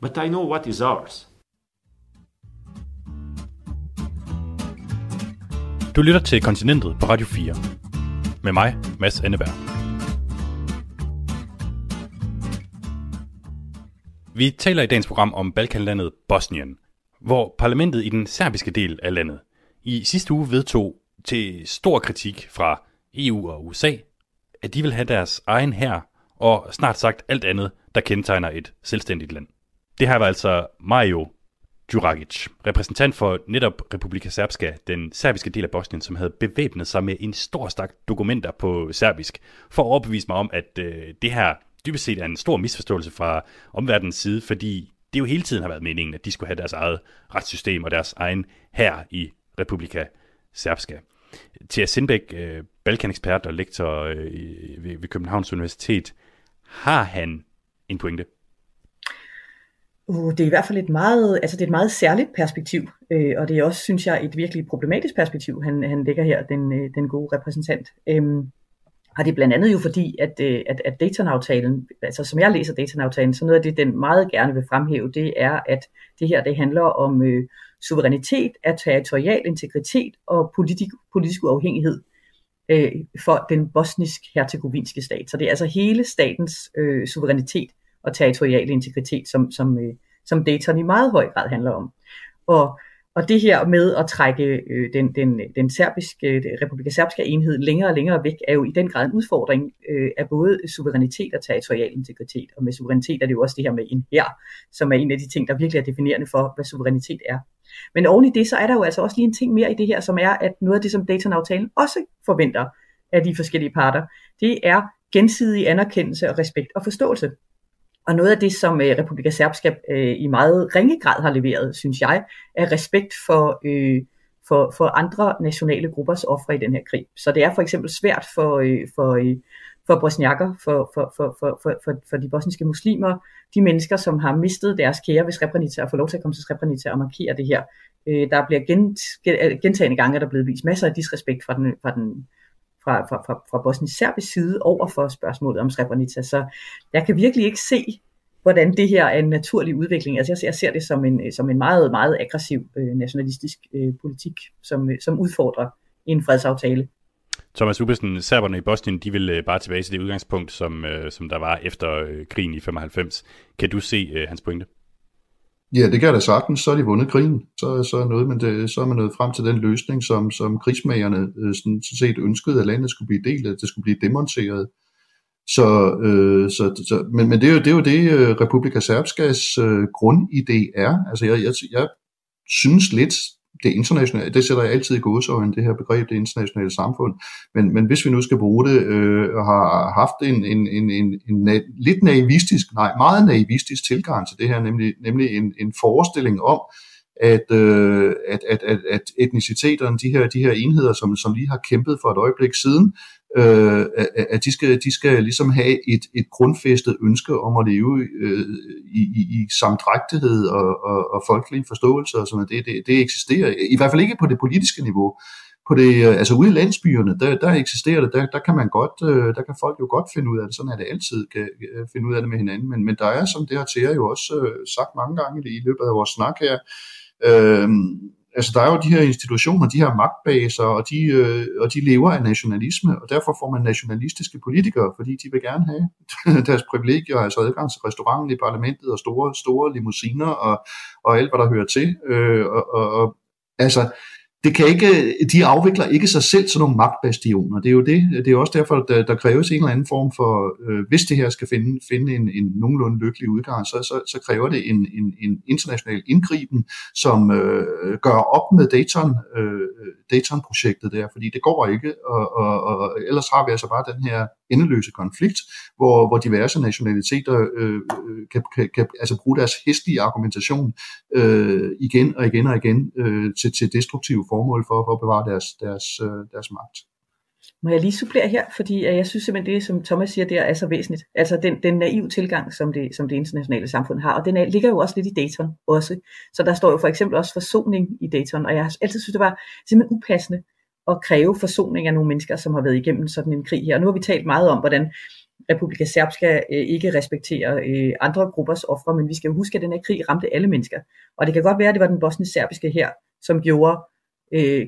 but I know what is ours. Du lytter til Kontinentet på Radio 4. Med mig, Mads Anneberg. Vi taler i dagens program om Balkanlandet Bosnien, hvor parlamentet i den serbiske del af landet i sidste uge vedtog til stor kritik fra EU og USA, at de vil have deres egen hær og snart sagt alt andet, der kendetegner et selvstændigt land. Det her var altså Mario Đurađić, repræsentant for netop Republika Srpska, den serbiske del af Bosnien, som havde bevæbnet sig med en stor stak dokumenter på serbisk, for at overbevise mig om, at det her dybest set er en stor misforståelse fra omverdenens side, fordi det jo hele tiden har været meningen, at de skulle have deres eget retssystem og deres egen hær i Republika Srpska. Tea Sindbæk, balkanekspert og lektor ved Københavns Universitet, har han en pointe? Det er i hvert fald et meget særligt perspektiv, og det er også, synes jeg, et virkelig problematisk perspektiv, han lægger her, den gode repræsentant. Og det er blandt andet jo fordi, at Dayton-aftalen, altså som jeg læser Dayton-aftalen, så noget af det, den meget gerne vil fremhæve, det er, at det her det handler om suverænitet, af territorial integritet og politisk uafhængighed for den bosnisk-herzegovinske stat. Så det er altså hele statens suverænitet og territorial integritet, som Dayton i meget høj grad handler om. Og det her med at trække den serbiske, Republika Srpska enhed længere og længere væk, er jo i den grad en udfordring af både suverænitet og territorial integritet. Og med suverænitet er det jo også det her med en hær, som er en af de ting, der virkelig er definerende for, hvad suverænitet er. Men oven i det, så er der jo altså også lige en ting mere i det her, som er, at noget af det, som Dayton-aftalen også forventer af de forskellige parter, det er gensidig anerkendelse og respekt og forståelse. Og noget af det, som Republika Srpska i meget ringe grad har leveret, synes jeg, er respekt for andre nationale gruppers ofre i den her krig. Så det er for eksempel svært for bosniakker, for de bosniske muslimer, de mennesker, som har mistet deres kære ved Srebrenica og får lov til at komme til Srebrenica og markere det her. Der bliver gentagende gange, der er blevet vist masser af disrespekt fra bosnisk-serbisk side over for spørgsmålet om Srebrenica. Så jeg kan virkelig ikke se, hvordan det her er en naturlig udvikling. Altså jeg ser det som en meget, meget aggressiv nationalistisk politik, som udfordrer en fredsaftale. Thomas Ubbesen, serberne i Bosnien, de vil bare tilbage til det udgangspunkt, som der var efter krigen i 95. Kan du se hans pointe? Ja, det kan da sagtens. Så er de vundet krigen. Så er man nået frem til den løsning, som krigsmagerne sådan set ønskede, at landet skulle blive delt, at det skulle blive demonteret. Men det er jo det Republika Srpskas grundidé er. Altså jeg synes lidt, det internationale, det sætter jeg altid i gåseøjne, det her begreb, det internationale samfund. Men hvis vi nu skal bruge det, har haft en lidt naivistisk, meget naivistisk tilgang til det her, nemlig en forestilling om, at etniciteterne, de her enheder, som lige har kæmpet for et øjeblik siden, at de skal ligesom have et grundfæstet ønske om at leve i samdrægtighed og folkelig forståelse og sådan noget. Det eksisterer i hvert fald ikke på det politiske niveau. Altså ude i landsbyerne, der eksisterer det, der kan man godt, der kan folk jo godt finde ud af det, sådan er det altid, kan finde ud af det med hinanden, men der er, som det har Thea jo også sagt mange gange i løbet af vores snak her, altså der er jo de her institutioner, de her magtbaser, og de lever af nationalisme, og derfor får man nationalistiske politikere, fordi de vil gerne have deres privilegier, altså adgang til restauranten i parlamentet, og store limousiner, og alt hvad der hører til, altså det kan ikke, de afvikler ikke sig selv sådan nogle magtbastioner. Det er jo det. Det er også derfor, der kræves en eller anden form for, hvis det her skal finde en nogenlunde lykkelig udgang, så kræver det en international indgriben, som gør op med Dayton-projektet der, fordi det går ikke, og ellers har vi altså bare den her endeløse konflikt, hvor diverse nationaliteter kan bruge deres hestlige argumentation igen og igen til destruktive formål for at bevare deres magt. Må jeg lige supplere her, fordi jeg synes simpelthen det, som Thomas siger, det er så væsentligt. Altså den naive tilgang, som det internationale samfund har, og den ligger jo også lidt i Dayton også. Så der står jo for eksempel også forsoning i Dayton, og jeg har altid synes, det var simpelthen upassende at kræve forsoning af nogle mennesker, som har været igennem sådan en krig her. Og nu har vi talt meget om, hvordan Republika Srpska ikke respekterer andre gruppers ofre, men vi skal jo huske, at den her krig ramte alle mennesker. Og det kan godt være, at det var den bosnisk-serbiske her, som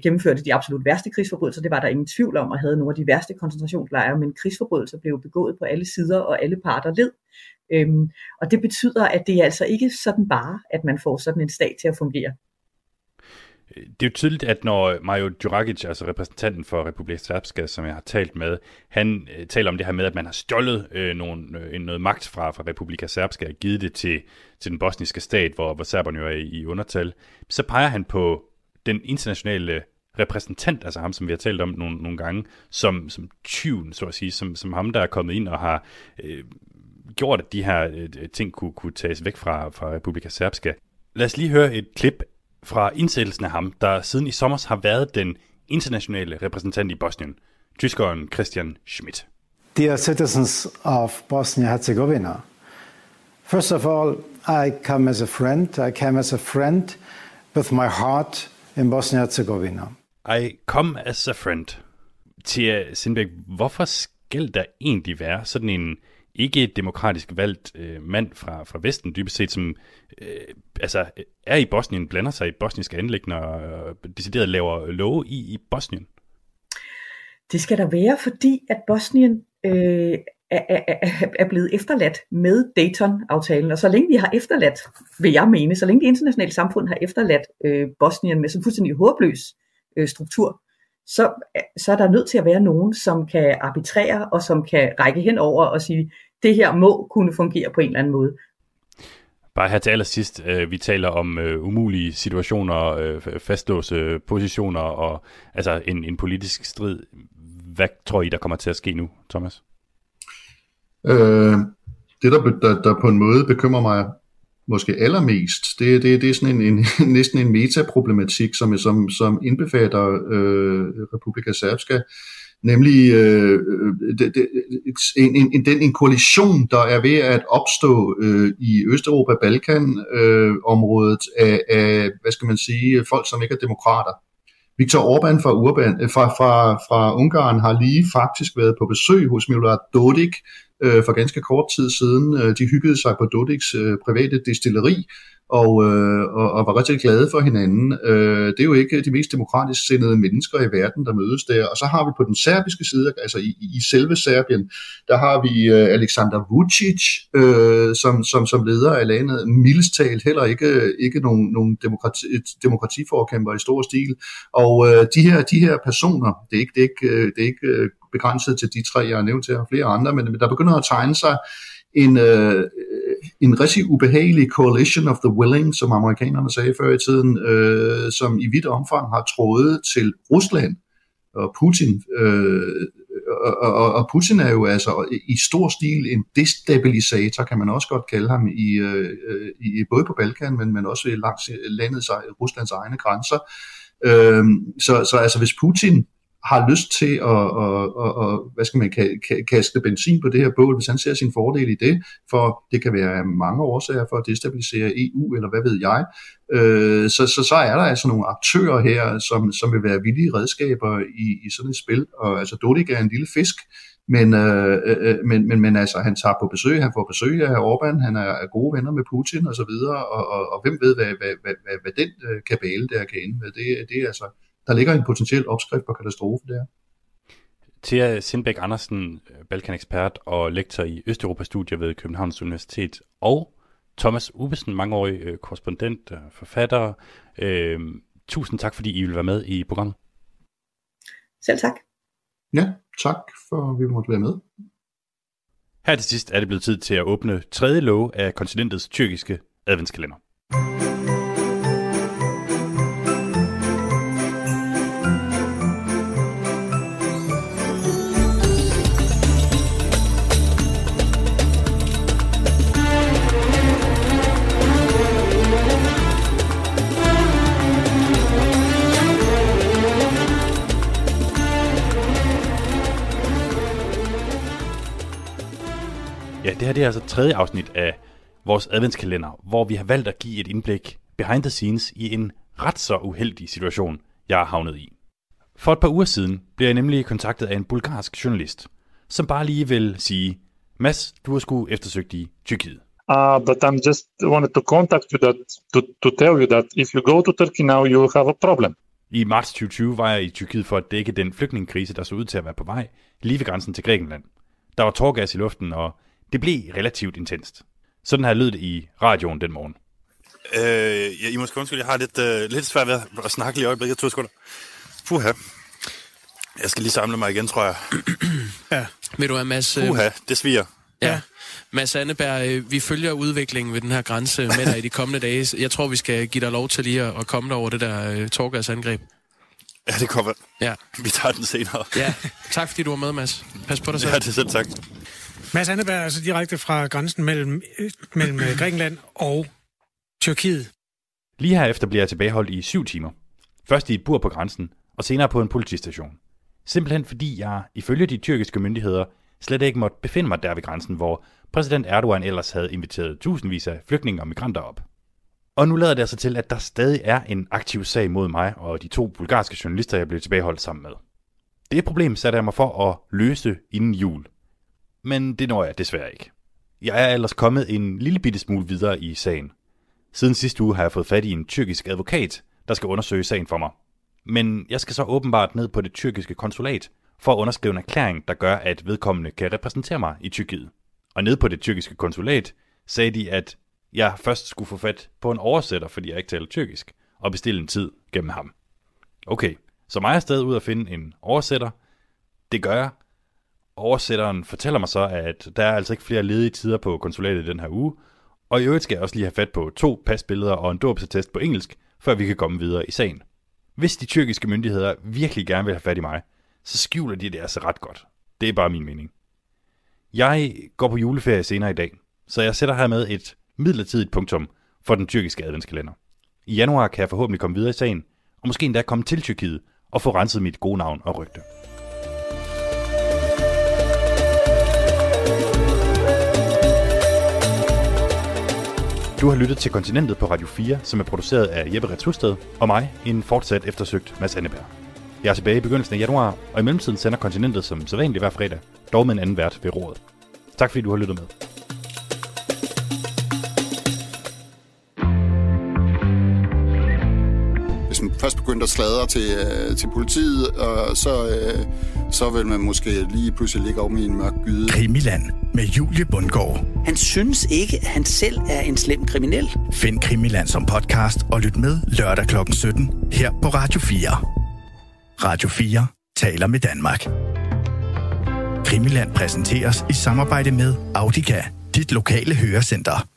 gennemførte de absolut værste krigsforbrydelser. Det var der ingen tvivl om, og havde nogle af de værste koncentrationslejre, men krigsforbrydelser blev begået på alle sider, og alle parter led. Og det betyder, at det er altså ikke sådan bare, at man får sådan en stat til at fungere. Det er jo tydeligt, at når Mario Đurađić, altså repræsentanten for Republika Srpska, som jeg har talt med, han taler om det her med, at man har stjålet noget magt fra Republika Srpska og givet det til den bosniske stat, hvor serberne jo er i undertal, så peger han på den internationale repræsentant, altså ham, som vi har talt om nogle gange, som tyven, så at sige, som ham, der er kommet ind og har gjort, at de her ting kunne tages væk fra Republika Srpska. Lad os lige høre et klip fra indsættelsen af ham, der siden i sommer har været den internationale repræsentant i Bosnien, tyskeren Christian Schmidt. Dear citizens of Bosnia-Herzegovina, first of all, I come as a friend. I came as a friend with my heart in Bosnia-Herzegovina. I come as a friend. Tea Sindbæk, hvorfor skal der egentlig være sådan en ikke demokratisk valgt mand fra Vesten, dybest set, som er i Bosnien, blander sig i bosniske anliggender og decideret laver love i Bosnien? Det skal der være, fordi at Bosnien er blevet efterladt med Dayton-aftalen, og så længe vi har efterladt, vil jeg mene, så længe det internationale samfund har efterladt Bosnien med sådan fuldstændig håbløs struktur, så er der nødt til at være nogen, som kan arbitrere og som kan række hen over og sige, det her må kunne fungere på en eller anden måde. Bare her til allersidst, vi taler om umulige situationer, fastlåse positioner og altså en politisk strid. Hvad tror I, der kommer til at ske nu, Thomas? Det, der på en måde bekymrer mig måske allermest, det er sådan en næsten en metaproblematik, som indbefatter Republika Srpska, nemlig en koalition, der er ved at opstå i Østeuropa, Balkan-området af, hvad skal man sige, folk, som ikke er demokrater. Viktor Orbán fra Ungarn har lige faktisk været på besøg hos Milorad Dodik for ganske kort tid siden. De hyggede sig på Dodiks private destilleri og var rigtig glade for hinanden. Det er jo ikke de mest demokratisk sindede mennesker i verden, der mødes der. Og så har vi på den serbiske side, altså i selve Serbien, der har vi Aleksandar Vucic, som leder af landet. Mildest talt heller ikke nogen demokratiforkæmper i stor stil. Og de her personer, det er ikke begrænset til de tre, jeg har nævnt, til og flere andre, men der begynder at tegne sig en rigtig ubehagelig coalition of the willing, som amerikanerne sagde før i tiden, som i vidt omfang har trådet til Rusland og Putin. Og Putin er jo altså i stor stil en destabilisator, kan man også godt kalde ham, i både på Balkan, men også langs Ruslands egne grænser. Så altså hvis Putin har lyst til at hvad skal man kaste benzin på det her bål, hvis han ser sin fordel i det, for det kan være mange årsager for at destabilisere EU, eller hvad ved jeg, så er der altså nogle aktører her, som vil være villige redskaber i sådan et spil, og altså Dodik er en lille fisk, men altså han tager på besøg, han får besøg af Orbán, han er gode venner med Putin og så videre, og hvem ved, hvad den kabale der kan ende med, det er altså. Der ligger en potentiel opskrift på katastrofen der. Tea Sindbæk Andersen, balkanekspert og lektor i Østeuropa-studier ved Københavns Universitet, og Thomas Ubbesen, mangeårig korrespondent og forfatter. Tusind tak, fordi I vil være med i programmet. Selv tak. Ja, tak for, at vi måtte være med. Her til sidst er det blevet tid til at åbne tredje låge af kontinentets tyrkiske adventskalender. Det er altså tredje afsnit af vores adventskalender, hvor vi har valgt at give et indblik behind the scenes i en ret så uheldig situation, jeg er havnet i. For et par uger siden blev jeg nemlig kontaktet af en bulgarsk journalist, som bare lige vil sige, Mads, du har sgu eftersøgt i Tyrkiet. But I'm just wanted to contact you to tell you that if you go to Turkey now, you have a problem. I marts 2020 var jeg i Tyrkiet for at dække den flygtningekrise, der så ud til at være på vej, lige ved grænsen til Grækenland. Der var tårgas i luften, og det blev relativt intenst. Sådan her lød det i radioen den morgen. I måske undskylde, jeg har lidt svært ved at snakke lige i øjeblikket. 2 sekunder. Puha. Jeg skal lige samle mig igen, tror jeg. Ja. Ved du hvad, Mads? Puha, det sviger. Ja. Mads Anneberg, vi følger udviklingen ved den her grænse med dig i de kommende dage. Jeg tror, vi skal give dig lov til lige at komme dig over det der tårgasangreb. Ja, det kommer. Ja. Vi tager den senere. Ja. Tak fordi du var med, Mads. Pas på dig selv. Ja, det er selv tak. Mads Anneberg er altså direkte fra grænsen mellem Grækenland og Tyrkiet. Lige herefter bliver jeg tilbageholdt i 7 timer. Først i et bur på grænsen, og senere på en politistation. Simpelthen fordi jeg, ifølge de tyrkiske myndigheder, slet ikke måtte befinde mig der ved grænsen, hvor præsident Erdoğan ellers havde inviteret tusindvis af flygtninge og migranter op. Og nu lader det altså til, at der stadig er en aktiv sag mod mig og de 2 bulgarske journalister, jeg blev tilbageholdt sammen med. Det problem satte jeg mig for at løse inden jul. Men det når jeg desværre ikke. Jeg er ellers kommet en lille bitte smule videre i sagen. Siden sidste uge har jeg fået fat i en tyrkisk advokat, der skal undersøge sagen for mig. Men jeg skal så åbenbart ned på det tyrkiske konsulat for at underskrive en erklæring, der gør, at vedkommende kan repræsentere mig i Tyrkiet. Og nede på det tyrkiske konsulat sagde de, at jeg først skulle få fat på en oversætter, fordi jeg ikke taler tyrkisk, og bestille en tid gennem ham. Okay, så mig er stadig ud at finde en oversætter. Det gør jeg. Oversætteren fortæller mig så, at der er altså ikke flere ledige tider på konsulatet den her uge, og i øvrigt skal jeg også lige have fat på 2 pasbilleder og en dåbsattest på engelsk, før vi kan komme videre i sagen. Hvis de tyrkiske myndigheder virkelig gerne vil have fat i mig, så skjuler de det altså ret godt. Det er bare min mening. Jeg går på juleferie senere i dag, så jeg sætter hermed et midlertidigt punktum for den tyrkiske adventskalender. I januar kan jeg forhåbentlig komme videre i sagen, og måske endda komme til Tyrkiet og få renset mit gode navn og rygte. Du har lyttet til Kontinentet på Radio 4, som er produceret af Jeppe Retusted og mig, en fortsat eftersøgt Mads Anneberg. Jeg er tilbage i begyndelsen af januar, og i mellemtiden sender Kontinentet som sædvanligt hver fredag, dog med en anden vært ved rådet. Tak fordi du har lyttet med. Hvis man først begyndte at sladre til politiet, så vil man måske lige pludselig ligge om i en mørk gyde. Krimiland med Julie Bundgaard. Han synes ikke, at han selv er en slem kriminel. Find Krimiland som podcast og lyt med lørdag kl. 17 her på Radio 4. Radio 4 taler med Danmark. Krimiland præsenteres i samarbejde med Audica, dit lokale hørecenter.